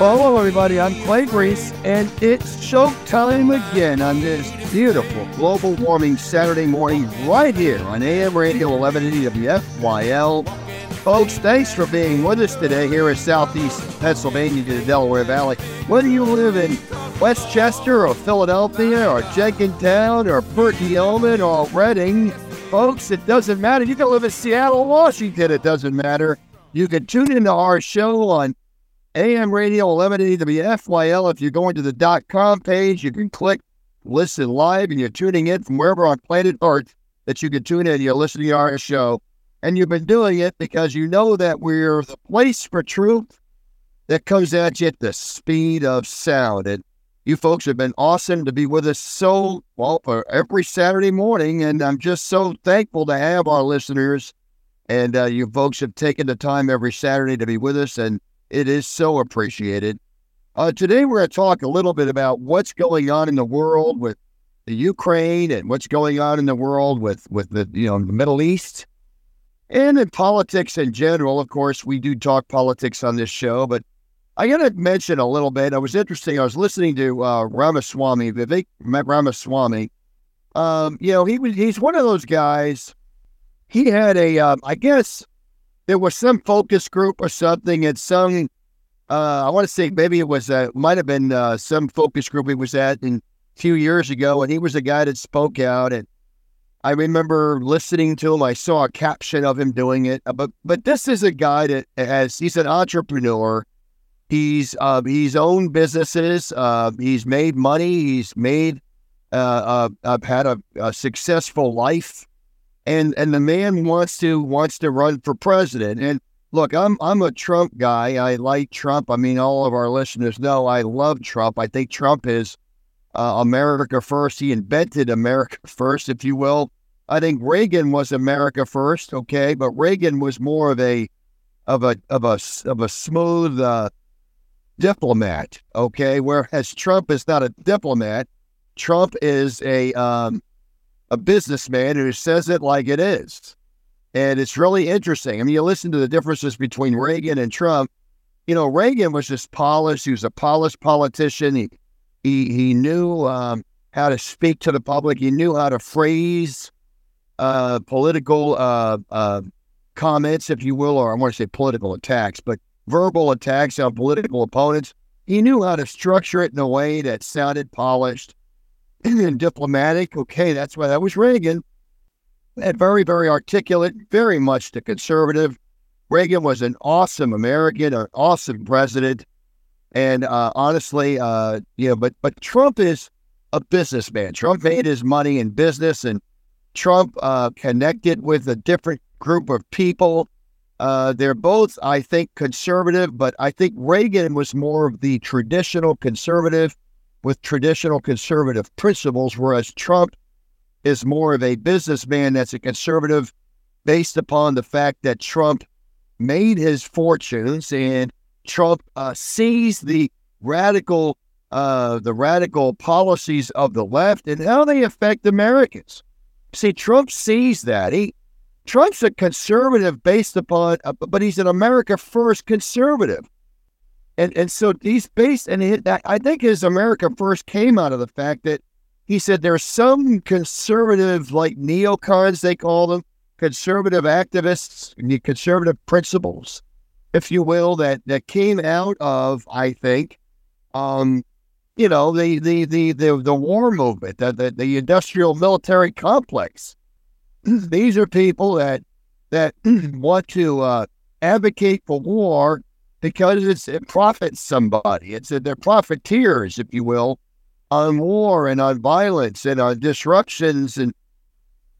Well, hello, everybody. I'm Clay Grease, and it's show time again on this beautiful global warming Saturday morning right here on AM Radio 1180WFYL. Folks, thanks for being with us today here in southeast Pennsylvania to the Delaware Valley. Whether you live in Westchester or Philadelphia or Jenkintown or Pert Yeoman or Reading, folks, it doesn't matter. You can live in Seattle, Washington. It doesn't matter. You can tune into our show on AM Radio 1180WFYL. If you're going to the .com page, you can click Listen Live, and you're tuning in from wherever on planet Earth that you can tune in. You're listening to our show, and you've been doing it because you know that we're the place for truth that comes at you at the speed of sound. And you folks have been awesome to be with us so well for every Saturday morning, and I'm just so thankful to have our listeners. And you folks have taken the time every Saturday to be with us, and it is so appreciated. Today we're going to talk a little bit about what's going on in the world with the Ukraine and what's going on in the world with the Middle East and in politics in general. Of course, we do talk politics on this show, but I got to mention a little bit. I was listening to Vivek Ramaswamy. He's one of those guys. He had I guess. There was some focus group or something at some, I want to say maybe it might have been some focus group he was at a few years ago, and he was a guy that spoke out, and I remember listening to him. I saw a caption of him doing it, but this is a guy that he's an entrepreneur. He's owned businesses. He's made money. He's had a successful life. And the man wants to run for president. And look, I'm a Trump guy. I like Trump. I mean, all of our listeners know I love Trump. I think Trump is America first. He invented America first, if you will. I think Reagan was America first, okay, but Reagan was more of a smooth diplomat, okay. Whereas Trump is not a diplomat. Trump is a businessman who says it like it is. And it's really interesting. I mean, you listen to the differences between Reagan and Trump. You know, Reagan was just polished. He was a polished politician. He knew how to speak to the public. He knew how to phrase political comments, if you will, or I want to say political attacks, but verbal attacks on political opponents. He knew how to structure it in a way that sounded polished and diplomatic. Okay, that's why that was Reagan. And very, very articulate, very much the conservative. Reagan was an awesome American, an awesome president. And honestly, but Trump is a businessman. Trump made his money in business, and Trump connected with a different group of people. They're both, I think, conservative, but I think Reagan was more of the traditional conservative with traditional conservative principles, whereas Trump is more of a businessman that's a conservative based upon the fact that Trump made his fortunes, and Trump sees the radical policies of the left and how they affect Americans. See, Trump sees that. Trump's a conservative based upon, but he's an America First conservative. And so he's based, I think his America First came out of the fact that he said there's some conservative, like neocons, they call them, conservative activists, conservative principles, if you will, that came out of, I think, the war movement, the industrial military complex. These are people that want to advocate for war, because it profits somebody. They're profiteers, if you will, on war and on violence and on disruptions. And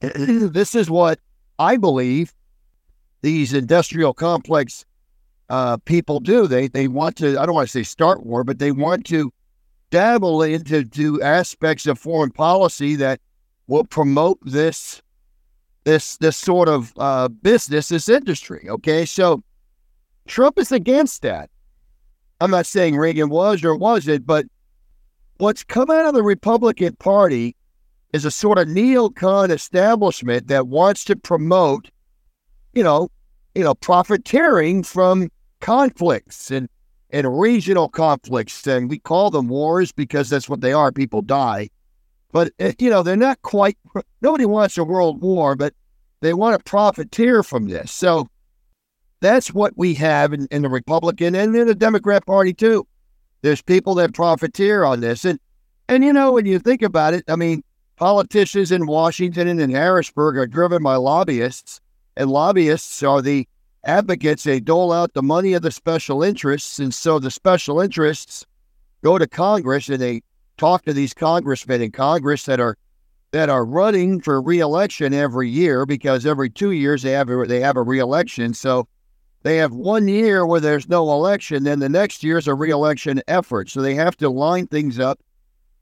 this is what I believe these industrial complex people do. They want to, I don't want to say start war, but they want to dabble into aspects of foreign policy that will promote this sort of business, this industry. Okay, so Trump is against that. I'm not saying Reagan was or wasn't, but what's come out of the Republican Party is a sort of neocon establishment that wants to promote, profiteering from conflicts and and regional conflicts, and we call them wars because that's what they are. People die. But, you know, they're not quite, nobody wants a world war, but they want to profiteer from this. So that's what we have in the Republican and in the Democrat Party, too. There's people that profiteer on this. And you know, when you think about it, I mean, politicians in Washington and in Harrisburg are driven by lobbyists, and lobbyists are the advocates. They dole out the money of the special interests, and so the special interests go to Congress, and they talk to these congressmen in Congress that are running for re-election every year, because every 2 years they have a re-election. So they have 1 year where there's no election, then the next year's a re-election effort. So they have to line things up,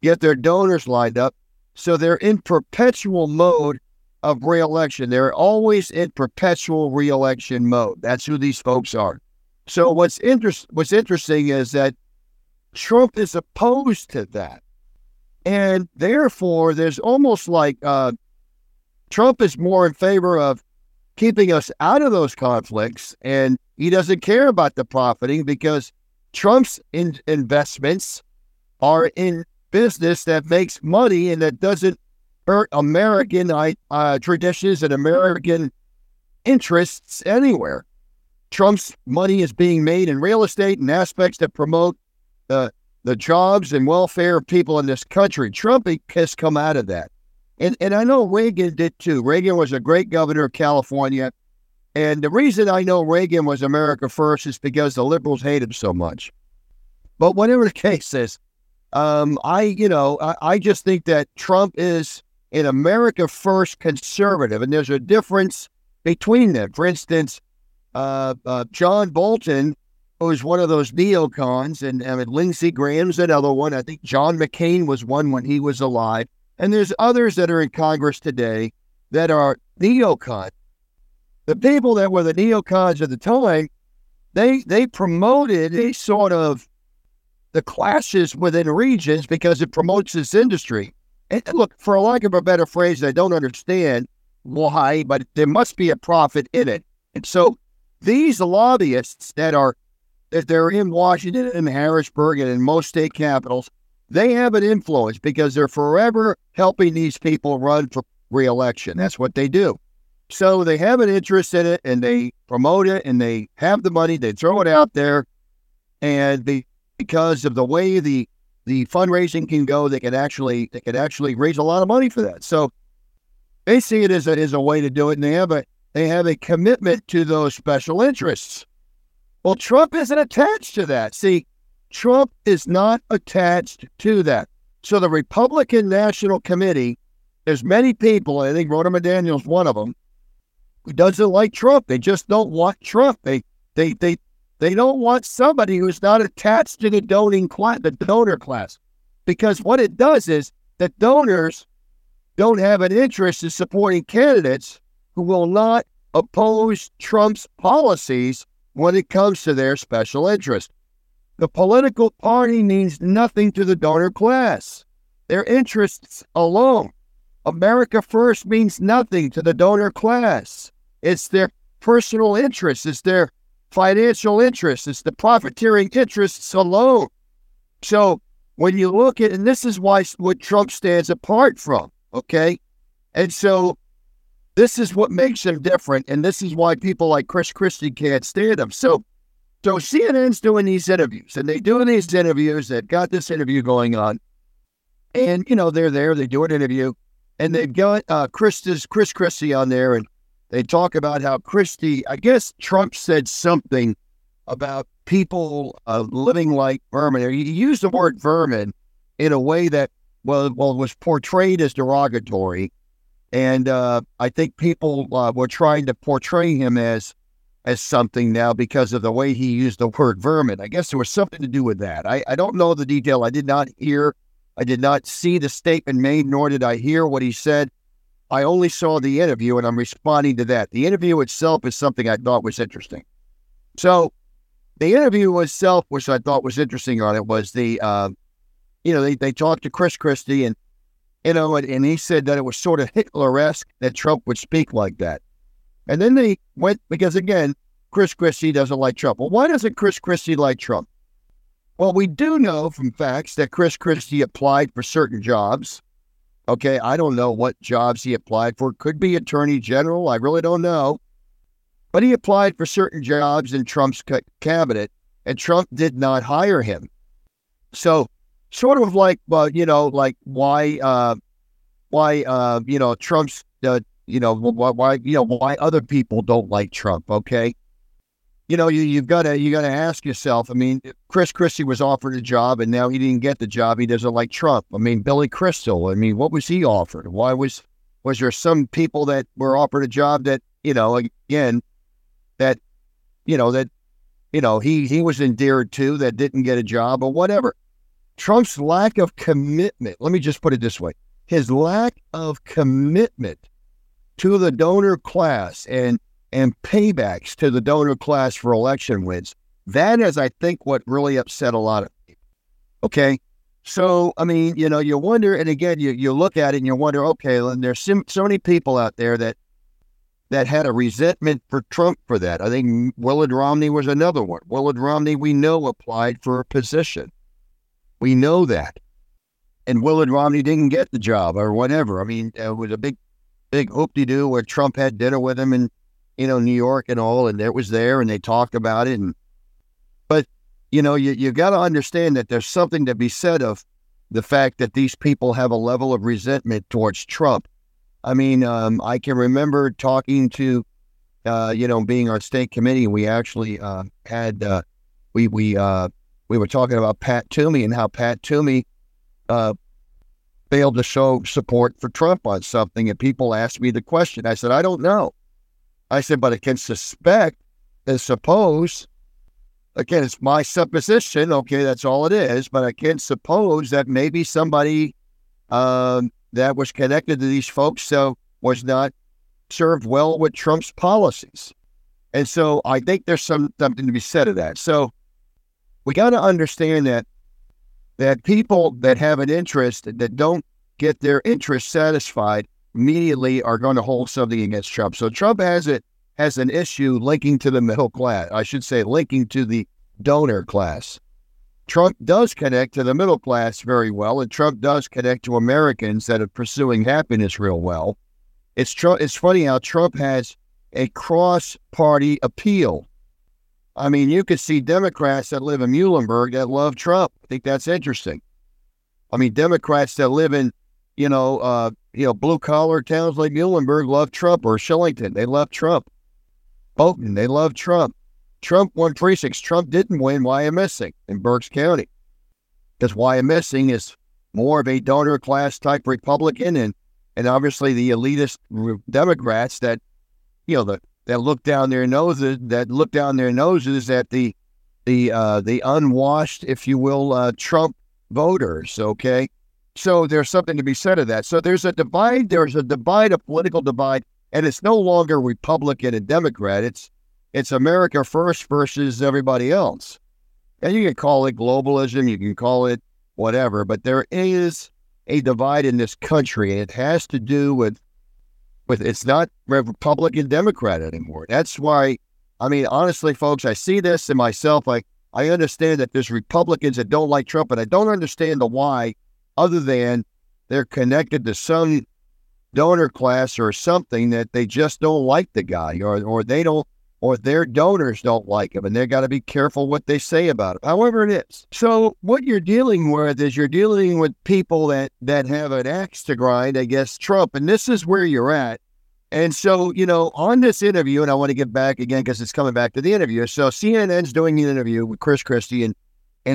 get their donors lined up. So they're in perpetual mode of re-election. They're always in perpetual re-election mode. That's who these folks are. So what's interesting is that Trump is opposed to that. And therefore, there's almost like Trump is more in favor of keeping us out of those conflicts, and he doesn't care about the profiting because Trump's investments are in business that makes money and that doesn't hurt American traditions and American interests anywhere. Trump's money is being made in real estate and aspects that promote the jobs and welfare of people in this country. Trump has come out of that. And I know Reagan did too. Reagan was a great governor of California. And the reason I know Reagan was America first is because the liberals hate him so much. But whatever the case is, I just think that Trump is an America first conservative. And there's a difference between them. For instance, John Bolton, who's one of those neocons, and Lindsey Graham's another one. I think John McCain was one when he was alive. And there's others that are in Congress today that are neocons. The people that were the neocons at the time, they promoted a sort of the clashes within regions because it promotes this industry. And look, for lack of a better phrase, I don't understand why, but there must be a profit in it. And so these lobbyists that they're in Washington and Harrisburg and in most state capitals, they have an influence because they're forever helping these people run for re-election. That's what they do. So they have an interest in it, and they promote it, and they have the money, they throw it out there. And because of the way the fundraising can go, they can actually raise a lot of money for that. So they see it as a way to do it, and they have a commitment to those special interests. Well, Trump isn't attached to that. See, Trump is not attached to that. So the Republican National Committee, there's many people, I think Rhoda McDaniel's one of them, who doesn't like Trump. They just don't want Trump. They don't want somebody who's not attached to the donor class. Because what it does is that donors don't have an interest in supporting candidates who will not oppose Trump's policies when it comes to their special interest. The political party means nothing to the donor class. Their interests alone. America first means nothing to the donor class. It's their personal interests. It's their financial interests. It's the profiteering interests alone. So when you look at, and this is why what Trump stands apart from, okay? And so this is what makes him different, and this is why people like Chris Christie can't stand him. So CNN's doing these interviews, and they do these interviews. They've got this interview going on, and you know they're there. They do an interview, and they've got Chris Christie on there, and they talk about how Christie. I guess Trump said something about people living like vermin. He used the word vermin in a way that was portrayed as derogatory, and I think people were trying to portray him as something now because of the way he used the word vermin. I guess there was something to do with that. I don't know the detail. I did not see the statement made, nor did I hear what he said. I only saw the interview, and I'm responding to that. The interview itself is something I thought was interesting. So the interview itself, which I thought was interesting on it, was they talked to Chris Christie, and he said that it was sort of Hitler-esque that Trump would speak like that. And then they went, because again, Chris Christie doesn't like Trump. Well, why doesn't Chris Christie like Trump? Well, we do know from facts that Chris Christie applied for certain jobs. Okay, I don't know what jobs he applied for. Could be attorney general. I really don't know. But he applied for certain jobs in Trump's cabinet, and Trump did not hire him. So sort of like, why other people don't like Trump, okay? You know, you gotta ask yourself, I mean, Chris Christie was offered a job and now he didn't get the job. He doesn't like Trump. I mean, Billy Crystal, I mean, what was he offered? Why was there some people that were offered a job that, you know, again, he was endeared to that didn't get a job or whatever. Trump's lack of commitment, let me just put it this way, his lack of commitment to the donor class and paybacks to the donor class for election wins. That is, I think, what really upset a lot of people. Okay? So, I mean, you know, you wonder, and again, you look at it and you wonder, okay, and there's so many people out there that had a resentment for Trump for that. I think Willard Romney was another one. Willard Romney, we know, applied for a position. We know that. And Willard Romney didn't get the job or whatever. I mean, it was a big hoop-de-doo where Trump had dinner with him and, you know, New York and all, and it was there, and they talked about it. But, you know, you got to understand that there's something to be said of the fact that these people have a level of resentment towards Trump. I mean, I can remember talking to, being on state committee, and we actually we were talking about Pat Toomey and how Pat Toomey failed to show support for Trump on something, and people asked me the question. I said, I don't know. I said, but I can suspect and suppose, again, it's my supposition, okay, that's all it is, but I can suppose that maybe somebody that was connected to these folks so was not served well with Trump's policies. And so I think there's something to be said of that. So we got to understand that people that have an interest that don't get their interest satisfied immediately are going to hold something against Trump. So Trump has an issue linking to the middle class. I should say linking to the donor class. Trump does connect to the middle class very well, and Trump does connect to Americans that are pursuing happiness real well. It's funny how Trump has a cross-party appeal. I mean, you could see Democrats that live in Muhlenberg that love Trump. I think that's interesting. I mean, Democrats that live in blue-collar towns like Muhlenberg love Trump, or Shillington, they love Trump. Bolton, they love Trump. Trump won precincts. Trump didn't win Wyomissing in Berks County, because Wyomissing is more of a donor-class type Republican, and obviously the elitist Democrats that look down their noses at the unwashed, if you will, Trump voters. Okay. So there's something to be said of that. So there's a divide, a political divide, and it's no longer Republican and Democrat. It's America first versus everybody else. And you can call it globalism, you can call it whatever, but there is a divide in this country, and it has to do with it's not Republican Democrat anymore. That's why, I mean, honestly, folks, I see this in myself. I understand that there's Republicans that don't like Trump, and I don't understand the why, other than they're connected to some donor class or something that they just don't like the guy, or their donors don't like him, and they got to be careful what they say about him, however it is. So what you're dealing with is people that have an axe to grind against Trump, and this is where you're at. And so, you know, on this interview, and I want to get back again because it's coming back to the interview. So CNN's doing an interview with Chris Christie, and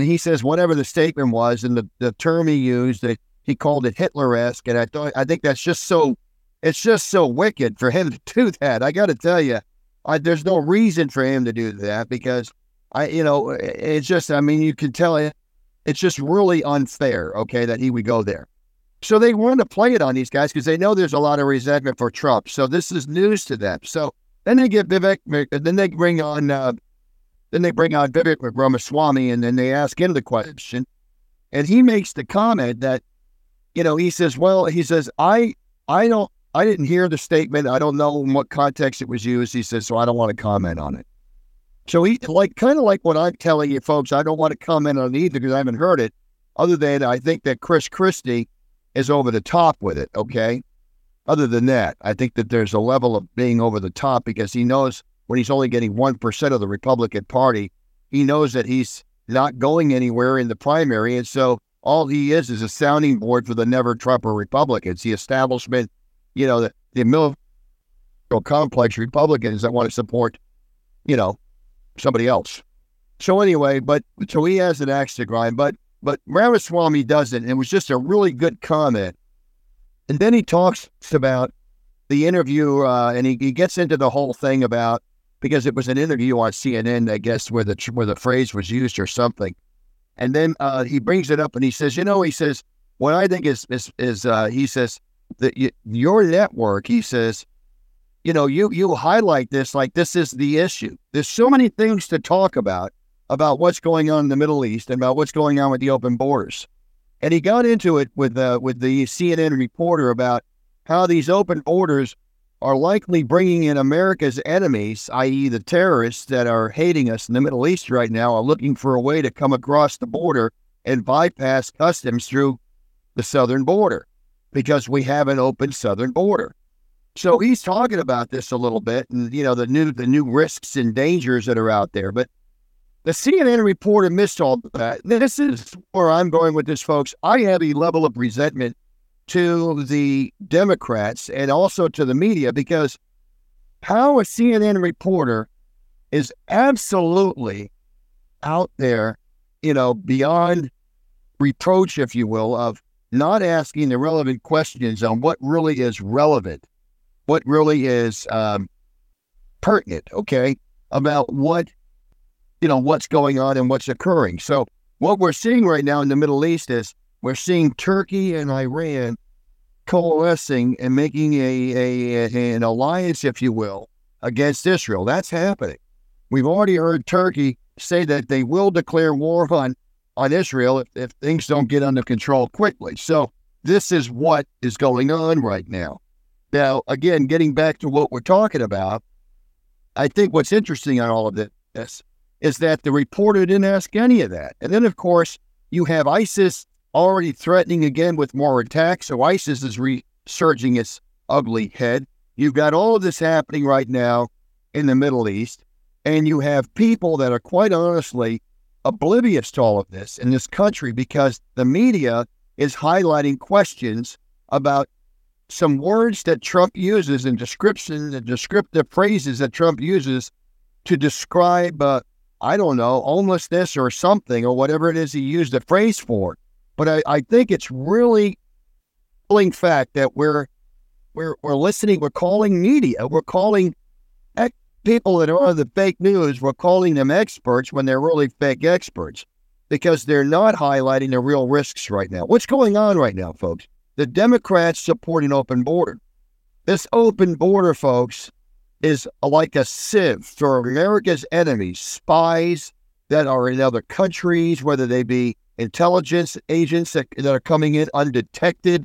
he says whatever the statement was, and the term he used, that he called it Hitler-esque, and I think that's just so, it's just so wicked for him to do that. I got to tell you, there's no reason for him to do that, because you can tell it's just really unfair, okay, that he would go there. So they want to play it on these guys because they know there's a lot of resentment for Trump. So this is news to them. So then they get Vivek, then they bring on. Then they bring out Vivek Ramaswamy, and then they ask him the question. And he makes the comment that, you know, he says, I didn't hear the statement. I don't know in what context it was used. He says, so I don't want to comment on it. So he, like, kind of like what I'm telling you folks, I don't want to comment on either because I haven't heard it, other than I think that Chris Christie is over the top with it, okay? Other than that, I think that there's a level of being over the top because he knows when he's only getting 1% of the Republican Party, he knows that he's not going anywhere in the primary. And so all he is a sounding board for the never-Trumper Republicans, the establishment, you know, the middle complex Republicans that want to support, you know, somebody else. So anyway, so he has an axe to grind, but Ramaswamy doesn't. And it was just a really good comment. And then he talks about the interview, and he gets into the whole thing about, because it was an interview on CNN, I guess, where the phrase was used or something. And then he brings it up and he says, you know, he says, what I think is he says, that your network, he says, you know, you highlight this like this is the issue. There's so many things to talk about what's going on in the Middle East and about what's going on with the open borders. And he got into it with the CNN reporter about how these open borders are likely bringing in America's enemies, i.e. the terrorists that are hating us in the Middle East right now, are looking for a way to come across the border and bypass customs through the southern border because we have an open southern border. So he's talking about this a little bit and, you know, the new risks and dangers that are out there. But the CNN reporter missed all that. This is where I'm going with this, folks. I have a level of resentment to the Democrats and also to the media because how a CNN reporter is absolutely out there, you know, beyond reproach, if you will, of not asking the relevant questions on what really is relevant, what really is pertinent, okay, about what, you know, what's going on and what's occurring. So what we're seeing right now in the Middle East is we're seeing Turkey and Iran coalescing and making an alliance, if you will, against Israel. That's happening. We've already heard Turkey say that they will declare war on Israel if things don't get under control quickly. So this is what is going on right now. Now, again, getting back to what we're talking about, I think what's interesting on all of this is that the reporter didn't ask any of that. And then, of course, you have ISIS already threatening again with more attacks, so ISIS is resurging its ugly head. You've got all of this happening right now in the Middle East, and you have people that are quite honestly oblivious to all of this in this country because the media is highlighting questions about some words that Trump uses and descriptions and descriptive phrases that Trump uses to describe I don't know, homelessness or something or whatever it is he used the phrase for. But I think it's really a chilling fact that we're listening, we're calling media, we're calling people that are on the fake news, we're calling them experts when they're really fake experts because they're not highlighting the real risks right now. What's going on right now, folks? The Democrats support an open border. This open border, folks, is like a sieve for America's enemies, spies that are in other countries, whether they be intelligence agents that are coming in undetected,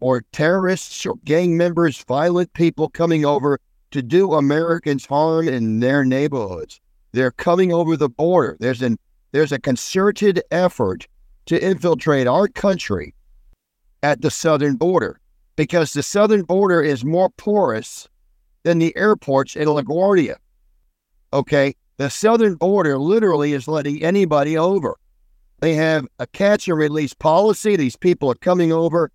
or terrorists or gang members, violent people coming over to do Americans harm in their neighborhoods. They're coming over the border. There's a concerted effort to infiltrate our country at the southern border because the southern border is more porous than the airports in LaGuardia, okay? The southern border literally is letting anybody over. They have a catch and release policy. These people are coming over.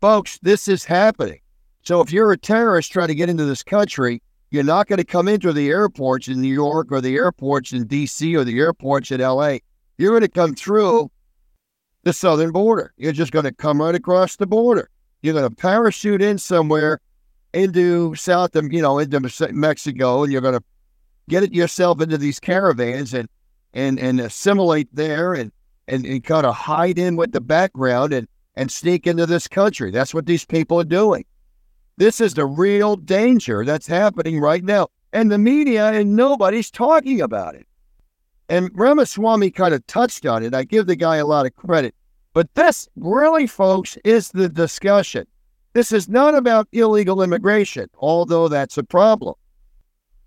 Folks, this is happening. So if you're a terrorist trying to get into this country, you're not going to come into the airports in New York or the airports in D.C. or the airports in L.A. You're going to come through the southern border. You're just going to come right across the border. You're going to parachute in somewhere into into Mexico, and you're going to get yourself into these caravans and assimilate there and kind of hide in with the background and sneak into this country. That's what these people are doing. This is the real danger that's happening right now. And the media, and nobody's talking about it. And Ramaswamy kind of touched on it. I give the guy a lot of credit. But this really, folks, is the discussion. This is not about illegal immigration, although that's a problem.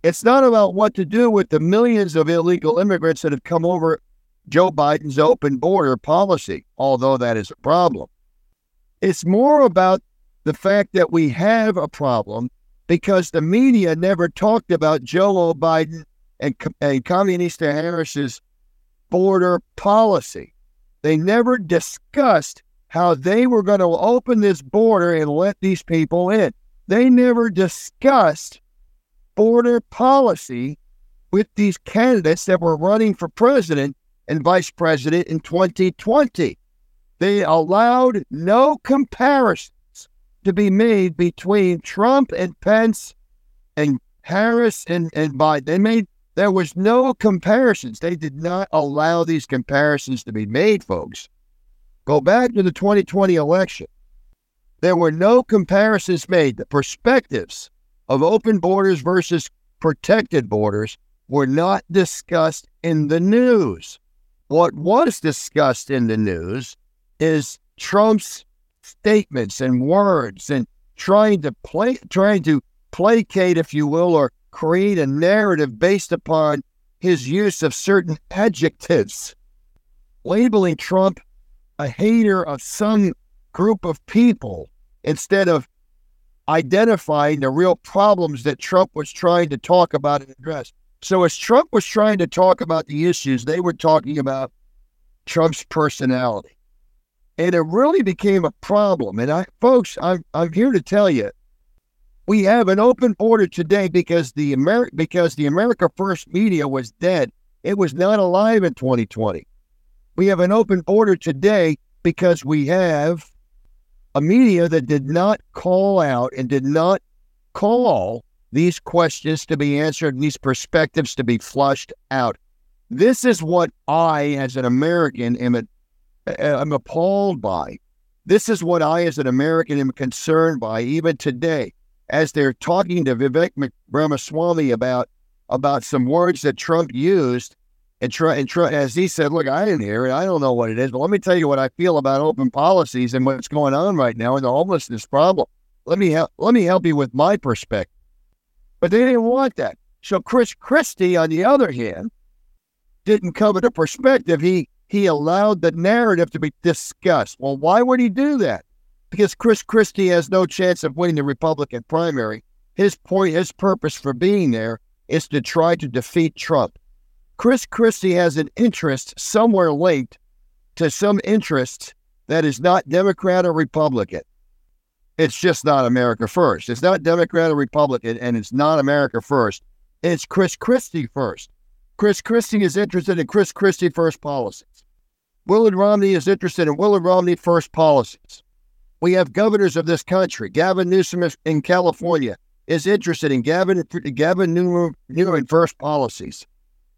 It's not about what to do with the millions of illegal immigrants that have come over Joe Biden's open border policy, although that is a problem. It's more about the fact that we have a problem because the media never talked about Joe Biden and Communista Harris's border policy. They never discussed how they were going to open this border and let these people in. They never discussed border policy with these candidates that were running for president and vice president in 2020. They allowed no comparisons to be made between Trump and Pence and Harris and Biden. There was no comparisons. They did not allow these comparisons to be made, folks. Go back to the 2020 election. There were no comparisons made. The perspectives of open borders versus protected borders were not discussed in the news. What was discussed in the news is Trump's statements and words and trying to placate, if you will, or create a narrative based upon his use of certain adjectives, labeling Trump a hater of some group of people instead of identifying the real problems that Trump was trying to talk about and address. So as Trump was trying to talk about the issues, they were talking about Trump's personality. And it really became a problem. And I'm here to tell you, we have an open border today because the America First media was dead. It was not alive in 2020. We have an open border today because we have a media that did not call out and did not call these questions to be answered and these perspectives to be flushed out. This is what I, as an American, am appalled by. This is what I, as an American, am concerned by even today, as they're talking to Vivek Ramaswamy about some words that Trump used. And as he said, look, I didn't hear it. I don't know what it is, but let me tell you what I feel about open policies and what's going on right now and the homelessness problem. Let me help you with my perspective. But they didn't want that. So Chris Christie, on the other hand, didn't come with a perspective. He allowed the narrative to be discussed. Well, why would he do that? Because Chris Christie has no chance of winning the Republican primary. His purpose for being there is to try to defeat Trump. Chris Christie has an interest somewhere linked to some interest that is not Democrat or Republican. It's just not America first. It's not Democrat or Republican, and it's not America first. It's Chris Christie first. Chris Christie is interested in Chris Christie first policies. Willard Romney is interested in Willard Romney first policies. We have governors of this country. Gavin Newsom in California is interested in Gavin Newsom first policies.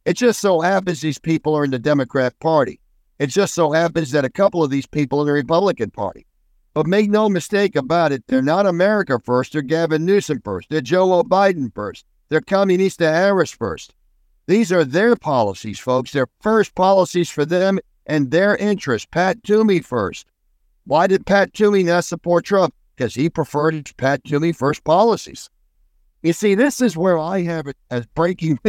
It just so happens these people are in the Democrat Party. It just so happens that a couple of these people are in the Republican Party. But make no mistake about it, they're not America first. They're Gavin Newsom first. They're Joe Biden first. They're Communista Harris first. These are their policies, folks. They're first policies for them and their interests. Pat Toomey first. Why did Pat Toomey not support Trump? Because he preferred Pat Toomey first policies. You see, this is where I have it as breaking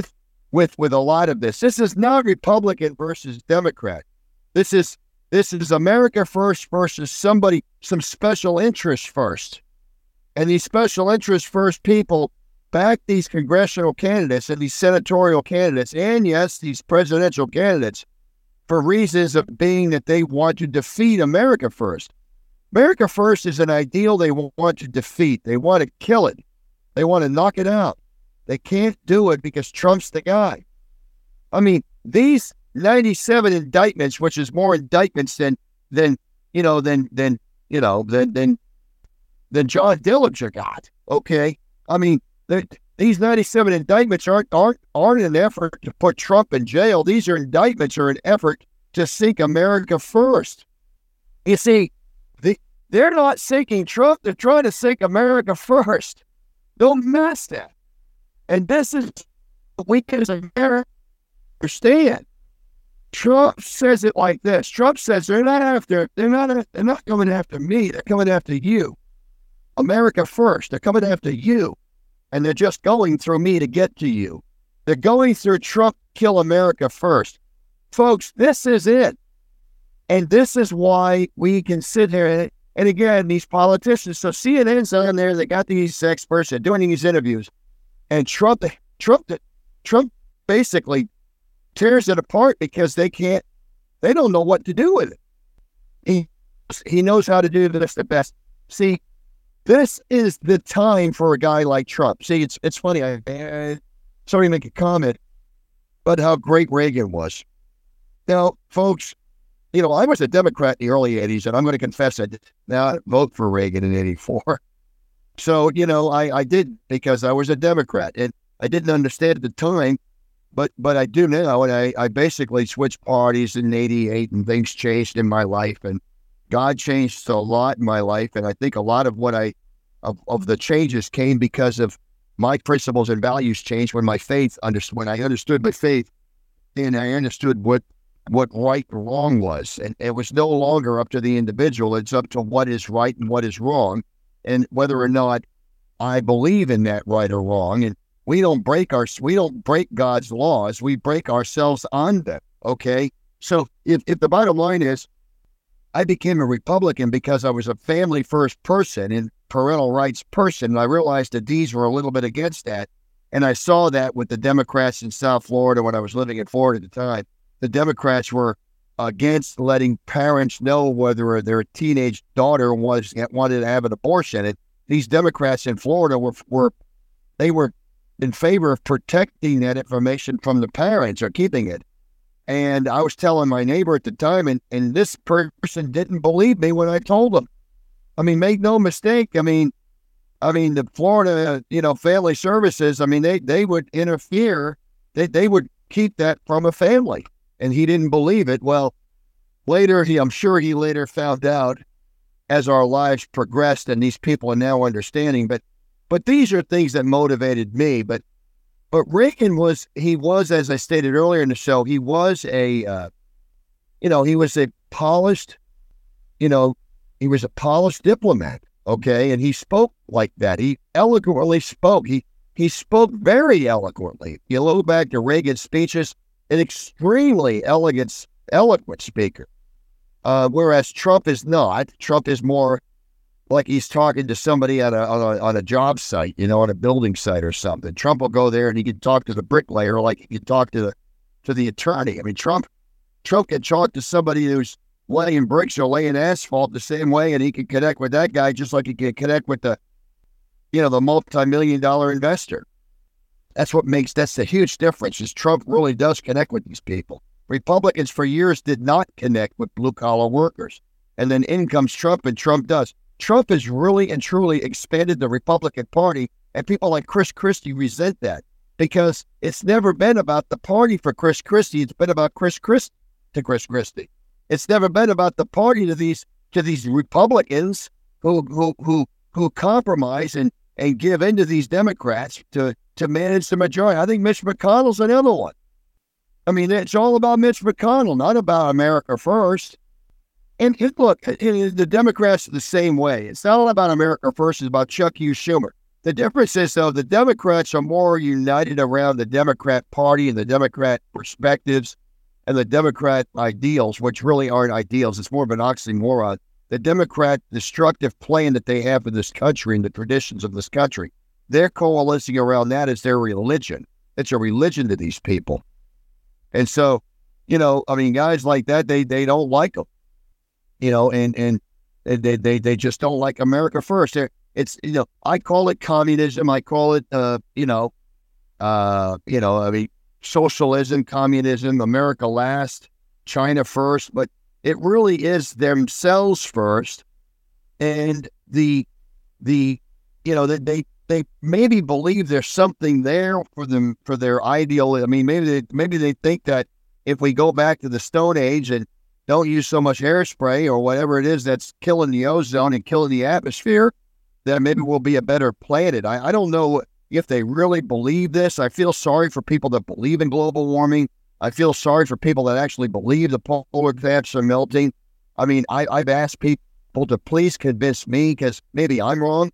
with a lot of this. This is not Republican versus Democrat. This is America first versus some special interest first. And these special interest first people back these congressional candidates and these senatorial candidates and, yes, these presidential candidates for reasons of being that they want to defeat America first. America first is an ideal they want to defeat. They want to kill it. They want to knock it out. They can't do it because Trump's the guy. I mean, these 97 indictments, which is more indictments than John Dillinger got. Okay, I mean, these 97 indictments aren't an effort to put Trump in jail. These indictments are an effort to sink America first. You see, they're not sinking Trump. They're trying to sink America first. Don't mess that. And this is what we as Americans understand. Trump says it like this. Trump says they're not coming after me, they're coming after you. America first, they're coming after you. and they're just going through me to get to you. They're going through Trump, kill America first. Folks, this is it. And this is why we can sit here, and again, these politicians, so CNN's on there, they got these experts, they're doing these interviews, and Trump basically tears it apart because they don't know what to do with it. He knows how to do this the best. See, this is the time for a guy like Trump. See, it's funny, somebody make a comment about how great Reagan was. Now, folks, you know, I was a Democrat in the early 80s, and I'm going to confess I did not vote for Reagan in 84. So, you know, I did because I was a Democrat. And I didn't understand at the time, but I do now. And I basically switched parties in 88, and things changed in my life. And God changed a lot in my life. And I think a lot of what of the changes came because of my principles and values changed when my faith, when I understood my faith, and I understood what right and wrong was. And it was no longer up to the individual. It's up to what is right and what is wrong, and whether or not I believe in that right or wrong. And we don't break God's laws. We break ourselves on them, okay? So if the bottom line is, I became a Republican because I was a family-first person and parental rights person, and I realized that these were a little bit against that. And I saw that with the Democrats in South Florida when I was living in Florida at the time. The Democrats were against letting parents know whether their teenage daughter wanted to have an abortion. And these Democrats in Florida were in favor of protecting that information from the parents or keeping it. And I was telling my neighbor at the time, and this person didn't believe me when I told him. I mean, make no mistake. I mean the Florida, Family Services. I mean, they would interfere. They would keep that from a family. And he didn't believe it. Well, later, I'm sure he later found out as our lives progressed, and these people are now understanding. But these are things that motivated me. But Reagan was, as I stated earlier in the show, he was a polished diplomat. Okay, and he spoke like that. He eloquently spoke. He spoke very eloquently. You look back to Reagan's speeches. An extremely eloquent speaker, whereas Trump is not. Trump is more like he's talking to somebody on a job site, on a building site or something. Trump will go there and he can talk to the bricklayer like he can talk to the attorney. I mean, Trump can talk to somebody who's laying bricks or laying asphalt the same way, and he can connect with that guy just like he can connect with the multi-million-dollar investor. That's the huge difference, is Trump really does connect with these people. Republicans for years did not connect with blue-collar workers. And then in comes Trump, and Trump does. Trump has really and truly expanded the Republican Party, and people like Chris Christie resent that because it's never been about the party for Chris Christie. It's been about Chris Christie to Chris Christie. It's never been about the party to these Republicans who compromise and give in to these Democrats to manage the majority. I think Mitch McConnell's another one. I mean, it's all about Mitch McConnell, not about America first. And look, the Democrats are the same way. It's not all about America first. It's about Chuck U. Schumer. The difference is, though, the Democrats are more united around the Democrat Party and the Democrat perspectives and the Democrat ideals, which really aren't ideals. It's more of an oxymoron. The Democrat destructive plan that they have in this country and the traditions of this country. They're coalescing around that as their religion. It's a religion to these people. And so, guys like that, they don't like them, and they just don't like America first. I call it communism. I call it, socialism, communism, America last, China first, but it really is themselves first. And they maybe believe there's something there for them, for their ideal. I mean, maybe they think that if we go back to the Stone Age and don't use so much hairspray or whatever it is that's killing the ozone and killing the atmosphere, then maybe we'll be a better planet. I don't know if they really believe this. I feel sorry for people that believe in global warming. I feel sorry for people that actually believe the polar caps are melting. I mean, I've asked people to please convince me, because maybe I'm wrong.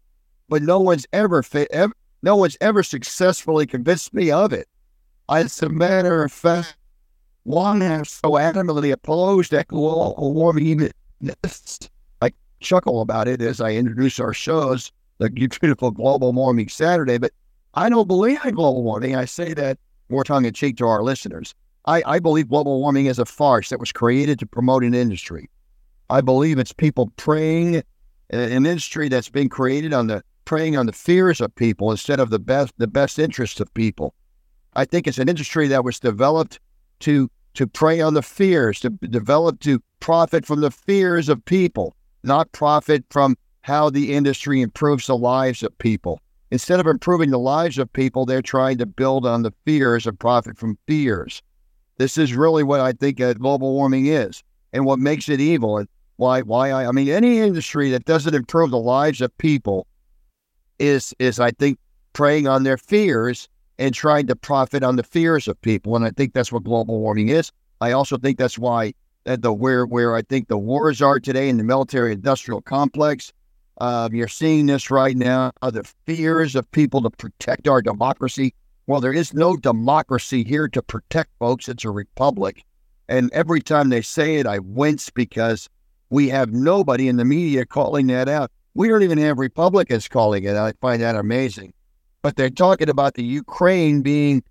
But no one's ever No one's ever successfully convinced me of it. As a matter of fact, one has so adamantly opposed global warming, I chuckle about it as I introduce our shows, the beautiful Global Warming Saturday, but I don't believe in global warming. I say that more tongue-in-cheek to our listeners. I believe global warming is a farce that was created to promote an industry. I believe it's people preying, an industry that's been created on the preying on the fears of people instead of the best interests of people. I think it's an industry that was developed to prey on the fears, to develop to profit from the fears of people, not profit from how the industry improves the lives of people. Instead of improving the lives of people, they're trying to build on the fears and profit from fears. This is really what I think global warming is and what makes it evil. And why any industry that doesn't improve the lives of people is I think, preying on their fears and trying to profit on the fears of people. And I think that's what global warming is. I also think that's why where I think the wars are today in the military-industrial complex. You're seeing this right now, the fears of people to protect our democracy. Well, there is no democracy here to protect, folks. It's a republic. And every time they say it, I wince because we have nobody in the media calling that out. We don't even have Republicans calling it out. I find that amazing. But they're talking about the Ukraine being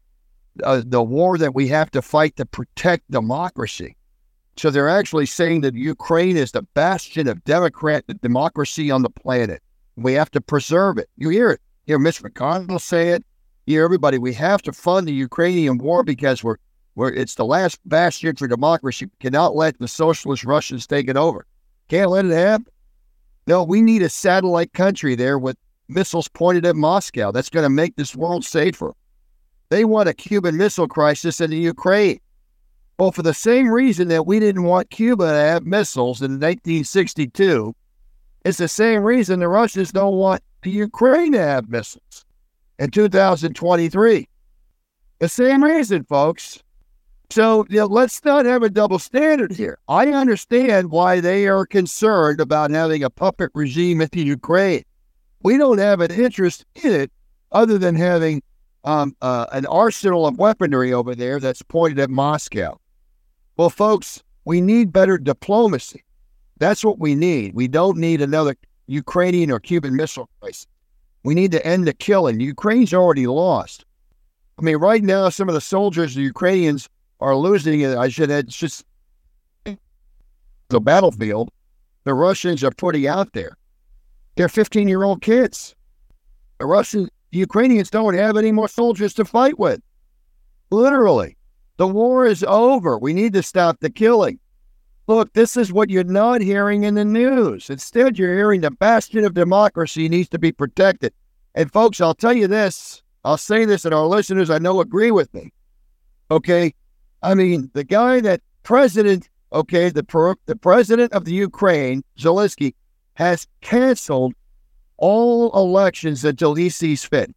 the war that we have to fight to protect democracy. So they're actually saying that Ukraine is the bastion of democracy on the planet. We have to preserve it. You hear it. You hear Mitch McConnell say it. You hear everybody. We have to fund the Ukrainian war because it's the last bastion for democracy. We cannot let the socialist Russians take it over. Can't let it happen. No, we need a satellite country there with missiles pointed at Moscow. That's going to make this world safer. They want a Cuban Missile Crisis in the Ukraine. Well, for the same reason that we didn't want Cuba to have missiles in 1962, it's the same reason the Russians don't want the Ukraine to have missiles in 2023. The same reason, folks. So let's not have a double standard here. I understand why they are concerned about having a puppet regime in the Ukraine. We don't have an interest in it other than having an arsenal of weaponry over there that's pointed at Moscow. Well, folks, we need better diplomacy. That's what we need. We don't need another Ukrainian or Cuban missile crisis. We need to end the killing. Ukraine's already lost. I mean, right now, some of the soldiers, the Ukrainians, are losing it. I should add, it's just the battlefield the Russians are putting out there. They're 15-year-old kids. The Ukrainians don't have any more soldiers to fight with. Literally. The war is over. We need to stop the killing. Look, this is what you're not hearing in the news. Instead, you're hearing the bastion of democracy needs to be protected. And folks, I'll tell you this. I'll say this, and our listeners I know agree with me. Okay? I mean, the president of the Ukraine, Zelensky, has canceled all elections until he sees fit.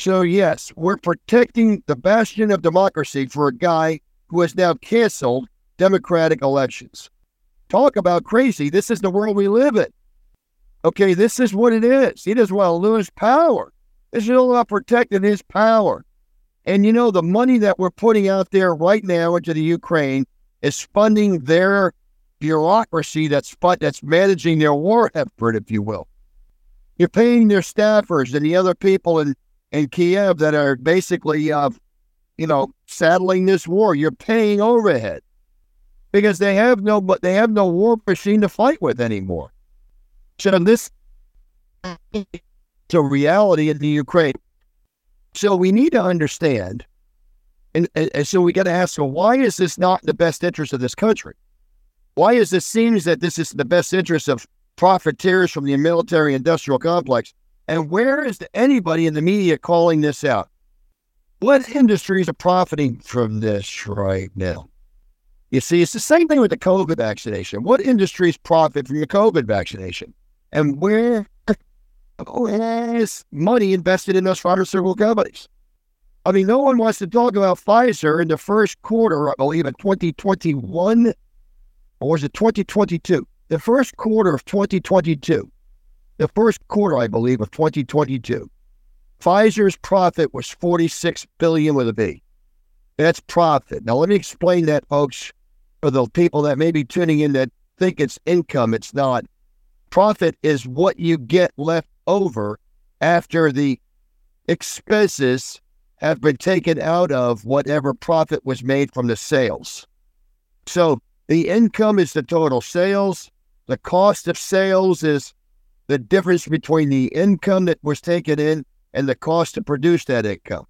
So yes, we're protecting the bastion of democracy for a guy who has now canceled democratic elections. Talk about crazy. This is the world we live in. Okay, this is what it is. He doesn't want to lose power. This is all about protecting his power. And you know, the money that we're putting out there right now into the Ukraine is funding their bureaucracy that's managing their war effort, if you will. You're paying their staffers and the other people in Kiev that are basically, saddling this war. You're paying overhead because they have no war machine to fight with anymore. So this is a reality in the Ukraine. So we need to understand, and so we got to ask, well, why is this not in the best interest of this country? Why is it seems that this is the best interest of profiteers from the military-industrial complex? And where is anybody in the media calling this out? What industries are profiting from this right now? You see, it's the same thing with the COVID vaccination. What industries profit from the COVID vaccination? And where is money invested in those pharmaceutical companies? I mean, no one wants to talk about Pfizer in the first quarter, I believe, in 2021. Or was it 2022? The first quarter of 2022. The first quarter, I believe, of 2022. Pfizer's profit was $46 billion with a B. That's profit. Now, let me explain that, folks, for the people that may be tuning in that think it's income. It's not. Profit is what you get left over after the expenses have been taken out of whatever profit was made from the sales. So the income is the total sales. The cost of sales is the difference between the income that was taken in and the cost to produce that income.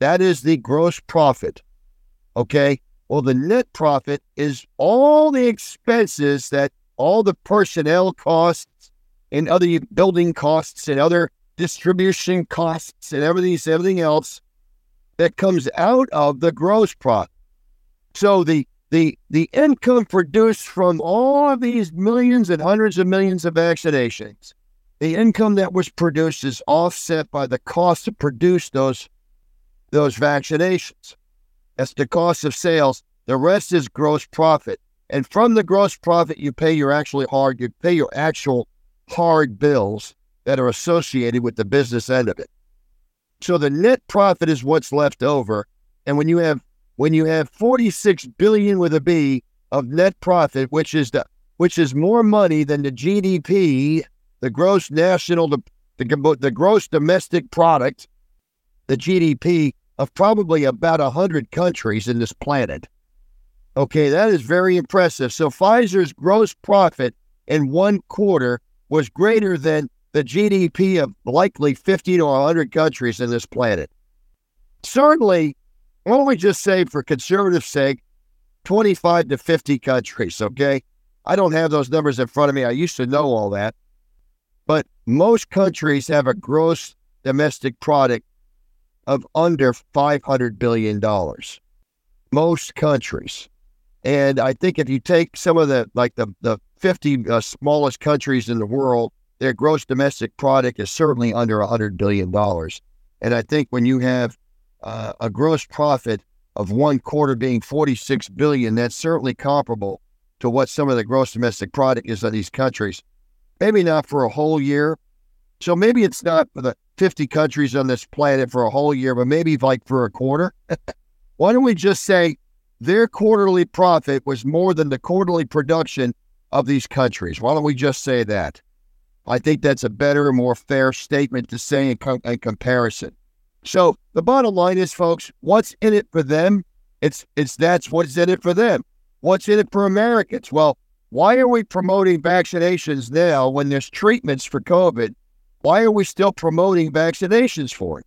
That is the gross profit, okay? Well, the net profit is all the expenses that all the personnel costs and other building costs and other distribution costs and everything else that comes out of the gross profit. So the income produced from all of these millions and hundreds of millions of vaccinations, the income that was produced is offset by the cost to produce those vaccinations. That's the cost of sales. The rest is gross profit. And from the gross profit, you pay your actual hard bills that are associated with the business end of it. So the net profit is what's left over. And when you have 46 billion with a B of net profit, which is more money than the GDP, the gross national, the gross domestic product, the GDP of probably about 100 countries in this planet. Okay, that is very impressive. So Pfizer's gross profit in one quarter was greater than the GDP of likely 50 to 100 countries in this planet. Certainly, why don't we just say, for conservative sake, 25 to 50 countries, okay? I don't have those numbers in front of me. I used to know all that. But most countries have a gross domestic product of under $500 billion. Most countries. And I think if you take some of the 50 smallest countries in the world, their gross domestic product is certainly under $100 billion. And I think when you have a gross profit of one quarter being $46 billion, that's certainly comparable to what some of the gross domestic product is of these countries. Maybe not for a whole year. So maybe it's not for the 50 countries on this planet for a whole year, but maybe like for a quarter. Why don't we just say their quarterly profit was more than the quarterly production of these countries? Why don't we just say that? I think that's a better, more fair statement to say in comparison. So the bottom line is, folks, what's in it for them? That's what's in it for them. What's in it for Americans? Well, why are we promoting vaccinations now when there's treatments for COVID? Why are we still promoting vaccinations for it?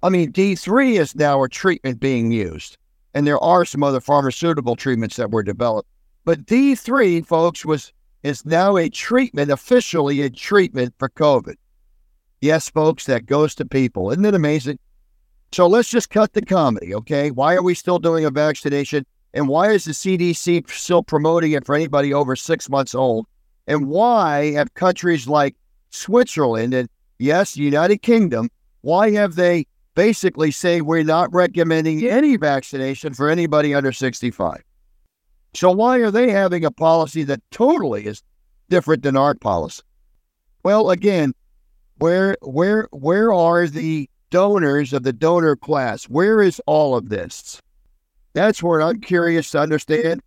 I mean, D3 is now a treatment being used, and there are some other pharmaceutical treatments that were developed. But D3, folks, is now a treatment, officially a treatment for COVID. Yes, folks, that goes to people. Isn't it amazing? So let's just cut the comedy, okay? Why are we still doing a vaccination? And why is the CDC still promoting it for anybody over 6 months old? And why have countries like Switzerland and, yes, the United Kingdom, why have they basically say we're not recommending any vaccination for anybody under 65? So why are they having a policy that totally is different than our policy? Well, again, where are the donors of the donor class? Where is all of this? That's what I'm curious to understand,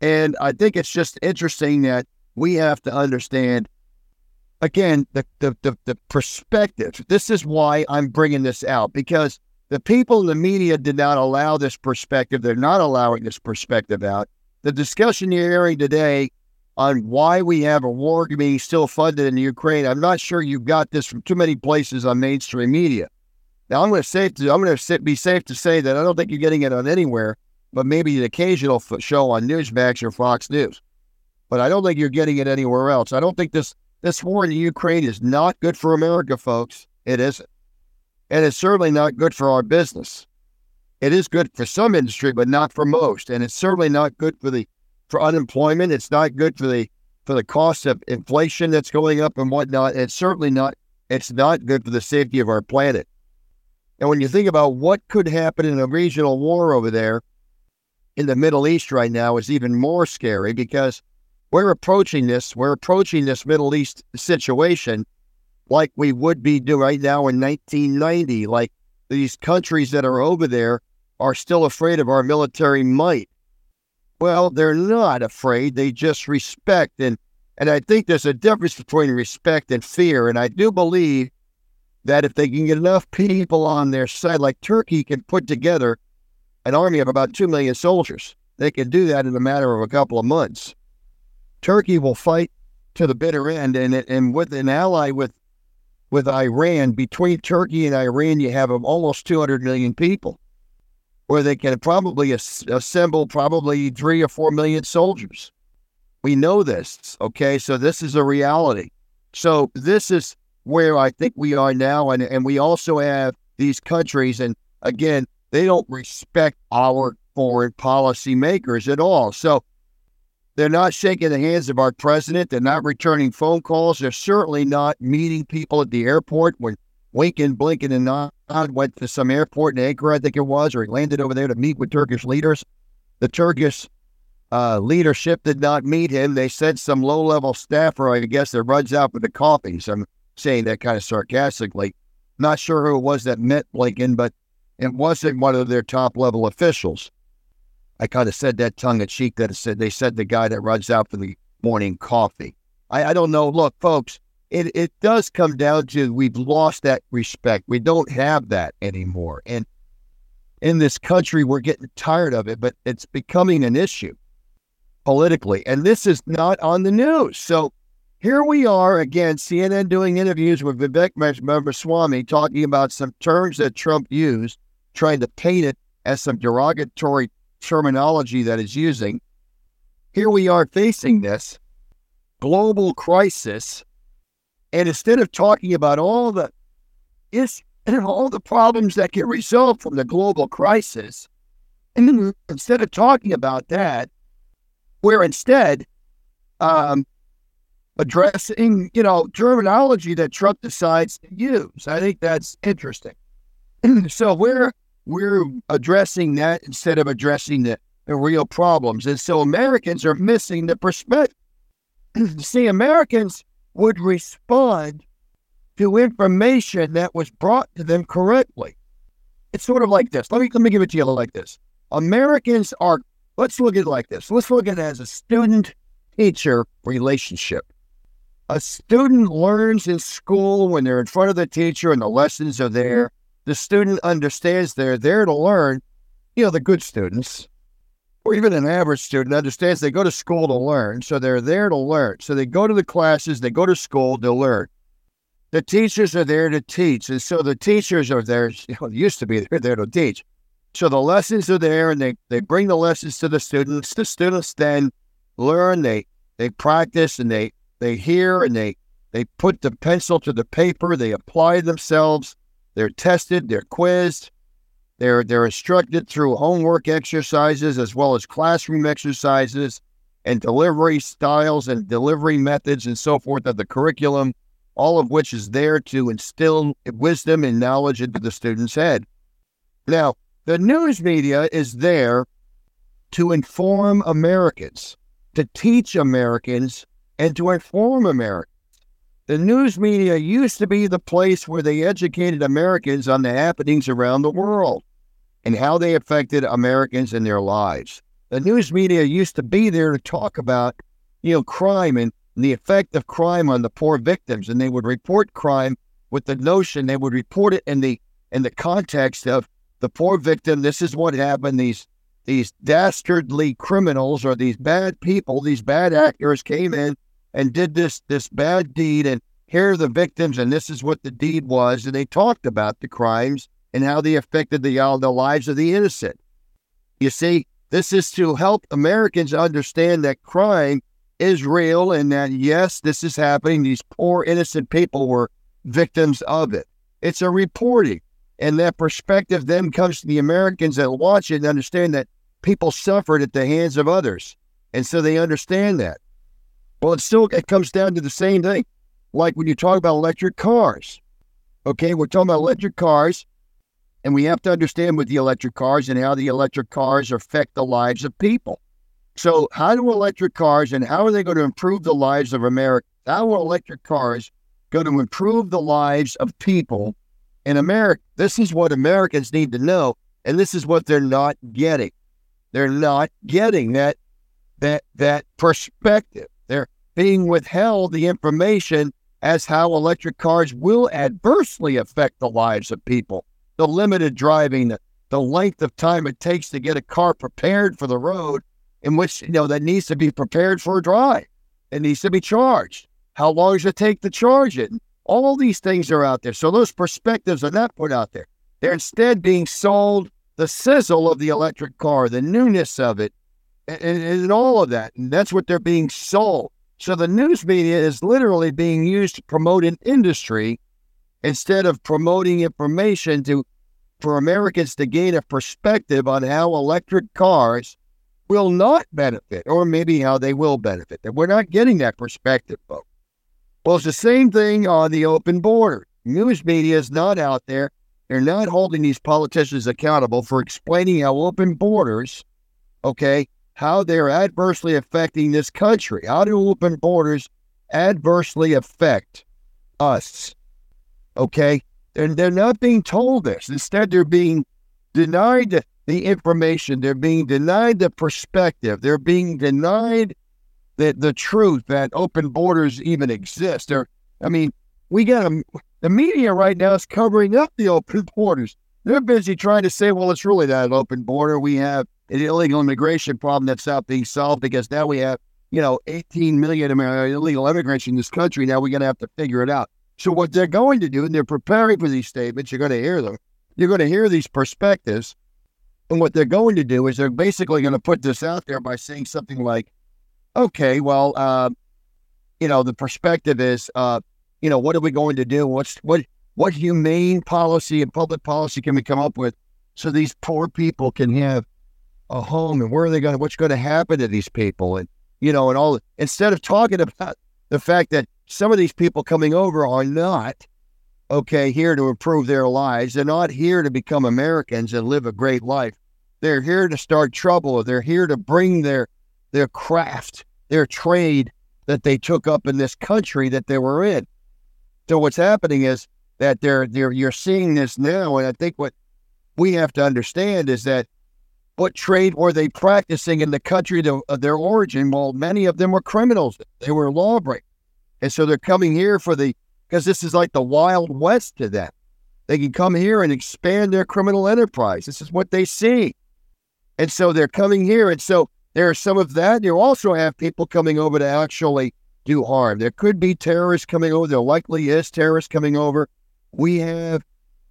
and I think it's just interesting that we have to understand, again, the perspective. This is why I'm bringing this out, because the people in the media did not allow this perspective. They're not allowing this perspective out. The discussion you're hearing today on why we have a war being still funded in Ukraine, I'm not sure you got this from too many places on mainstream media. Now, I'm going to be safe to say that I don't think you're getting it on anywhere, but maybe the occasional show on Newsmax or Fox News. But I don't think you're getting it anywhere else. I don't think this war in Ukraine is not good for America, folks. It isn't. And it's certainly not good for our business. It is good for some industry, but not for most. And it's certainly not good for unemployment. It's not good for the cost of inflation that's going up and whatnot. It's certainly not. It's not good for the safety of our planet. And when you think about what could happen in a regional war over there in the Middle East right now is even more scary, because we're approaching this Middle East situation like we would be doing right now in 1990. Like these countries that are over there are still afraid of our military might. Well, they're not afraid. They just respect. And I think there's a difference between respect and fear. And I do believe that if they can get enough people on their side, like Turkey can put together an army of about 2 million soldiers. They can do that in a matter of a couple of months. Turkey will fight to the bitter end, and with an ally with Iran, between Turkey and Iran, you have almost 200 million people, where they can probably assemble probably 3 or 4 million soldiers. We know this, okay? So this is a reality. So this is where I think we are now, and we also have these countries, and again, they don't respect our foreign policy makers at all. So they're not shaking the hands of our president. They're not returning phone calls. They're certainly not meeting people at the airport. When Blinken, and Nod went to some airport in Ankara, I think it was, or he landed over there to meet with Turkish leaders, the Turkish leadership did not meet him. They sent some low-level staffer, I guess, that runs out with the coffees. I'm saying that kind of sarcastically. Not sure who it was that met Blinken, but it wasn't one of their top-level officials. I kind of said that tongue-in-cheek that they said the guy that runs out for the morning coffee. I don't know. Look, folks, it does come down to we've lost that respect. We don't have that anymore. And in this country, we're getting tired of it, but it's becoming an issue politically. And this is not on the news. So here we are again, CNN doing interviews with Vivek Ramaswamy talking about some terms that Trump used, trying to paint it as some derogatory terminology that is using. Here we are facing this global crisis, and instead of talking about all the problems that can result from the global crisis, and instead of talking about that, we're instead addressing terminology that Trump decides to use. I think that's interesting. So we're addressing that instead of addressing the real problems. And so Americans are missing the perspective. See, Americans would respond to information that was brought to them correctly. It's sort of like this. Let me give it to you like this. Americans are, let's look at it like this. Let's look at it as a student-teacher relationship. A student learns in school when they're in front of the teacher and the lessons are there. The student understands they're there to learn. The good students, or even an average student, understands they go to school to learn, so they're there to learn. So they go to the classes, they go to school to learn. The teachers are there to teach, and so the teachers are there, used to be, they're there to teach. So the lessons are there, and they bring the lessons to the students. The students then learn, they practice, and they hear, and they put the pencil to the paper, they apply themselves. They're tested, they're quizzed, they're instructed through homework exercises as well as classroom exercises and delivery styles and delivery methods and so forth of the curriculum, all of which is there to instill wisdom and knowledge into the student's head. Now, the news media is there to inform Americans, to teach Americans, and to inform Americans. The news media used to be the place where they educated Americans on the happenings around the world and how they affected Americans in their lives. The news media used to be there to talk about, crime and the effect of crime on the poor victims, and they would report crime with the notion they would report it in the context of the poor victim. This is what happened. These dastardly criminals or these bad people, these bad actors came in and did this bad deed, and here are the victims, and this is what the deed was. And they talked about the crimes and how they affected the lives of the innocent. You see, this is to help Americans understand that crime is real and that, yes, this is happening. These poor, innocent people were victims of it. It's a reporting, and that perspective then comes to the Americans that watch it and understand that people suffered at the hands of others, and so they understand that. Well, it comes down to the same thing. Like when you talk about electric cars, okay, we're talking about electric cars, and we have to understand with the electric cars and how the electric cars affect the lives of people. So how do electric cars, and how are they going to improve the lives of America? How are electric cars going to improve the lives of people in America. This is what Americans need to know, and this is what they're not getting. They're not getting that perspective. They're being withheld the information as how electric cars will adversely affect the lives of people. The limited driving, the length of time it takes to get a car prepared for the road, in which, you know, that needs to be prepared for a drive. It needs to be charged. How long does it take to charge it? All these things are out there. So those perspectives are not put out there. They're instead being sold the sizzle of the electric car, the newness of it, and all of that. And that's what they're being sold. So the news media is literally being used to promote an industry instead of promoting information for Americans to gain a perspective on how electric cars will not benefit, or maybe how they will benefit. We're not getting that perspective, folks. Well, it's the same thing on the open border. News media is not out there. They're not holding these politicians accountable for explaining how open borders, how they're adversely affecting this country. How do open borders adversely affect us? Okay? They're not being told this. Instead, they're being denied the information. They're being denied the perspective. They're being denied the truth that open borders even exist. The media right now is covering up the open borders. They're busy trying to say, well, it's really not an open border. We have an illegal immigration problem that's not being solved because now we have, 18 million illegal immigrants in this country. Now we're going to have to figure it out. So what they're going to do, and they're preparing for these statements, you're going to hear them. You're going to hear these perspectives. And what they're going to do is they're basically going to put this out there by saying something like, the perspective is, what are we going to do? What humane policy and public policy can we come up with so these poor people can have a home, and what's going to happen to these people? And, and all, instead of talking about the fact that some of these people coming over are not, here to improve their lives. They're not here to become Americans and live a great life. They're here to start trouble. They're here to bring their craft, their trade that they took up in this country that they were in. So what's happening is that you're seeing this now, and I think what we have to understand is that what trade were they practicing in the country of their origin? Well, many of them were criminals. They were lawbreakers. And so they're coming here because this is like the Wild West to them. They can come here and expand their criminal enterprise. This is what they see. And so they're coming here, and so there are some of that. You also have people coming over to actually do harm. There could be terrorists coming over. There likely is terrorists coming over. We have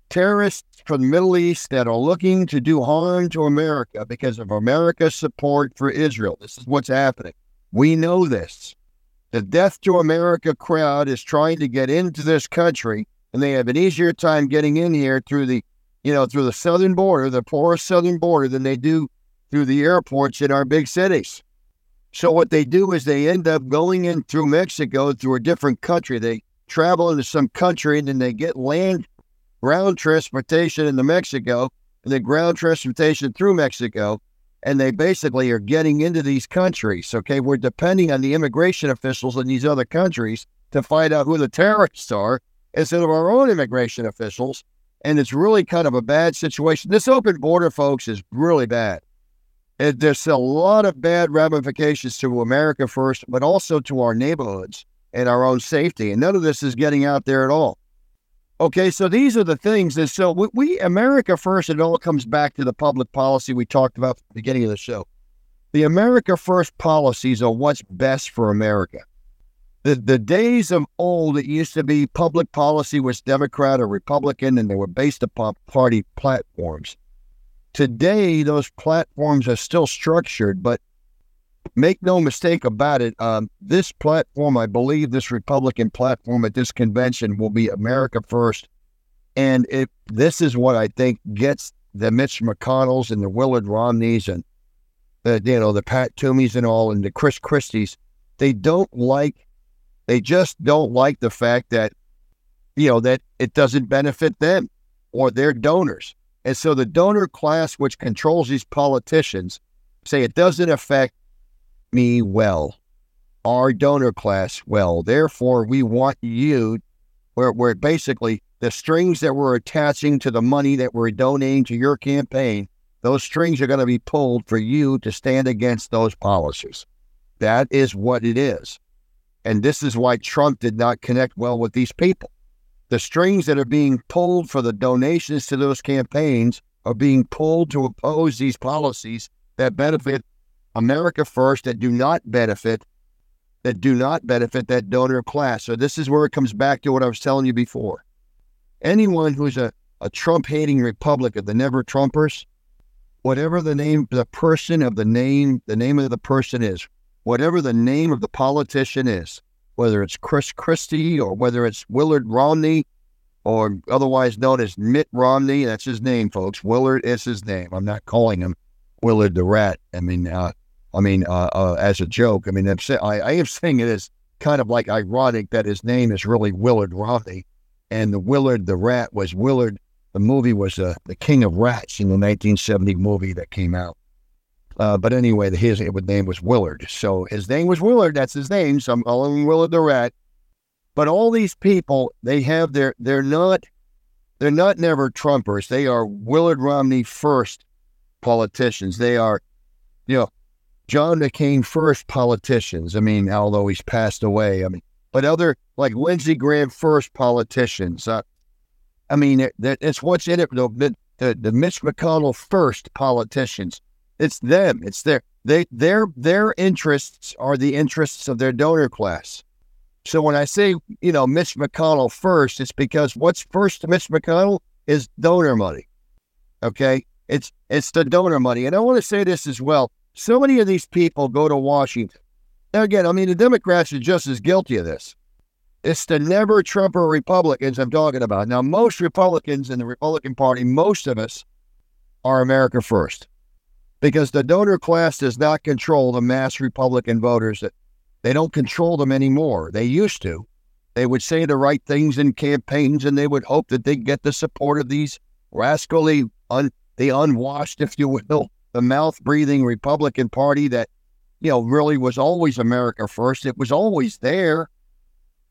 terrorists from the Middle East that are looking to do harm to America because of America's support for Israel. This is what's happening. We know this. The Death to America crowd is trying to get into this country, and they have an easier time getting in here through the southern border, the porous southern border, than they do through the airports in our big cities. So what they do is they end up going in through Mexico, through a different country. They travel into some country, and then they get ground transportation into Mexico, and then ground transportation through Mexico, and they basically are getting into these countries, okay? We're depending on the immigration officials in these other countries to find out who the terrorists are instead of our own immigration officials, and it's really kind of a bad situation. This open border, folks, is really bad. There's a lot of bad ramifications to America first, but also to our neighborhoods and our own safety. And none of this is getting out there at all. Okay, so these are the things. And so America first, it all comes back to the public policy we talked about at the beginning of the show. The America first policies are what's best for America. The days of old, it used to be public policy was Democrat or Republican, and they were based upon party platforms. Today, those platforms are still structured, but make no mistake about it, this platform, I believe this Republican platform at this convention will be America first. And this is what I think gets the Mitch McConnells and the Willard Romneys and the Pat Toomeys and all, and the Chris Christies. They just don't like the fact that, that it doesn't benefit them or their donors. And so the donor class, which controls these politicians, say it doesn't affect me well, our donor class well. Therefore, we want you where basically the strings that we're attaching to the money that we're donating to your campaign, those strings are going to be pulled for you to stand against those policies. That is what it is. And this is why Trump did not connect well with these people. The strings that are being pulled for the donations to those campaigns are being pulled to oppose these policies that benefit America first, that do not benefit that donor class. So this is where it comes back to what I was telling you before. Anyone who's a Trump-hating Republican, the never-Trumpers, whatever the name, the person of the name of the person is, whatever the name of the politician is, whether it's Chris Christie or whether it's Willard Romney, or otherwise known as Mitt Romney, that's his name, folks. Willard is his name. I'm not calling him Willard the Rat. As a joke. I mean, I am saying it is kind of like ironic that his name is really Willard Romney, and the Willard the Rat was Willard. The movie was the King of Rats in the 1970 movie that came out. But anyway, his name was Willard. So his name was Willard. That's his name. So I'm calling him Willard the Rat. But all these people, they have they're not never Trumpers. They are Willard Romney first politicians. They are, John McCain first politicians. I mean, although he's passed away. I mean, but other like Lindsey Graham first politicians. It's what's in it. The Mitch McConnell first politicians. It's them. It's their interests are the interests of their donor class. So when I say, Mitch McConnell first, it's because what's first to Mitch McConnell is donor money. Okay? It's the donor money. And I want to say this as well. So many of these people go to Washington. Now, again, the Democrats are just as guilty of this. It's the never-Trumper Republicans I'm talking about. Now, most Republicans in the Republican Party, most of us, are America first. Because the donor class does not control the mass Republican voters. They don't control them anymore. They used to. They would say the right things in campaigns, and they would hope that they get the support of these rascally, the unwashed, if you will, the mouth-breathing Republican Party that, really was always America first. It was always there.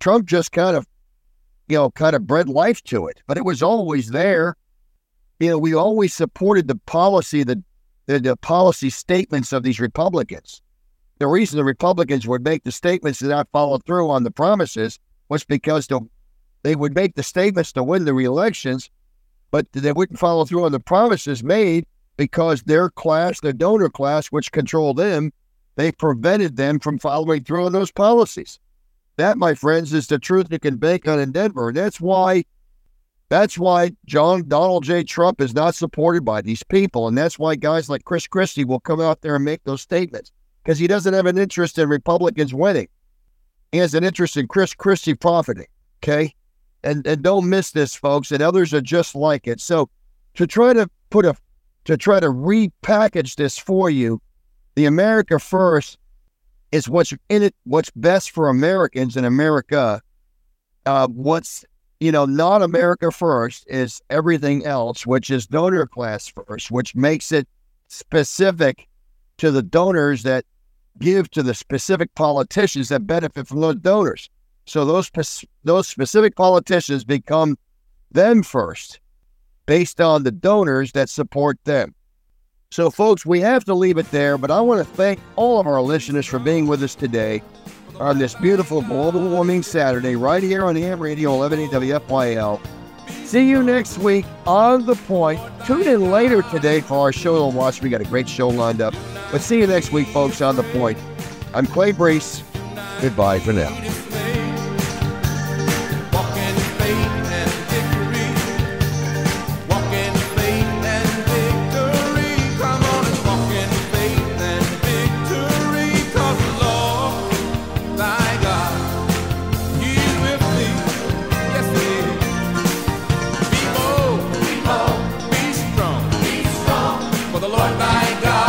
Trump just kind of bred life to it, but it was always there. We always supported the policy, the policy statements of these Republicans. The reason the Republicans would make the statements and not follow through on the promises was because they would make the statements to win the re-elections, but they wouldn't follow through on the promises made because their class, the donor class, which controlled them, they prevented them from following through on those policies. That, my friends, is the truth you can bank on in Denver. And that's why Donald J. Trump is not supported by these people. And that's why guys like Chris Christie will come out there and make those statements. Because he doesn't have an interest in Republicans winning. He has an interest in Chris Christie profiting, okay? And don't miss this, folks, and others are just like it. So to try to repackage this for you, the America First is what's in it, what's best for Americans in America. What's not America First is everything else, which is donor class first, which makes it specific to the donors that give to the specific politicians that benefit from those donors. So those specific politicians become them first based on the donors that support them. So folks, we have to leave it there, but I want to thank all of our listeners for being with us today on this beautiful global warming Saturday right here on AM Radio 1180 WFYL. See you next week on The Point. Tune in later today for our show to watch. We got a great show lined up. But see you next week, folks, on The Point. I'm Clay Grease. Goodbye for now. Lord, my God.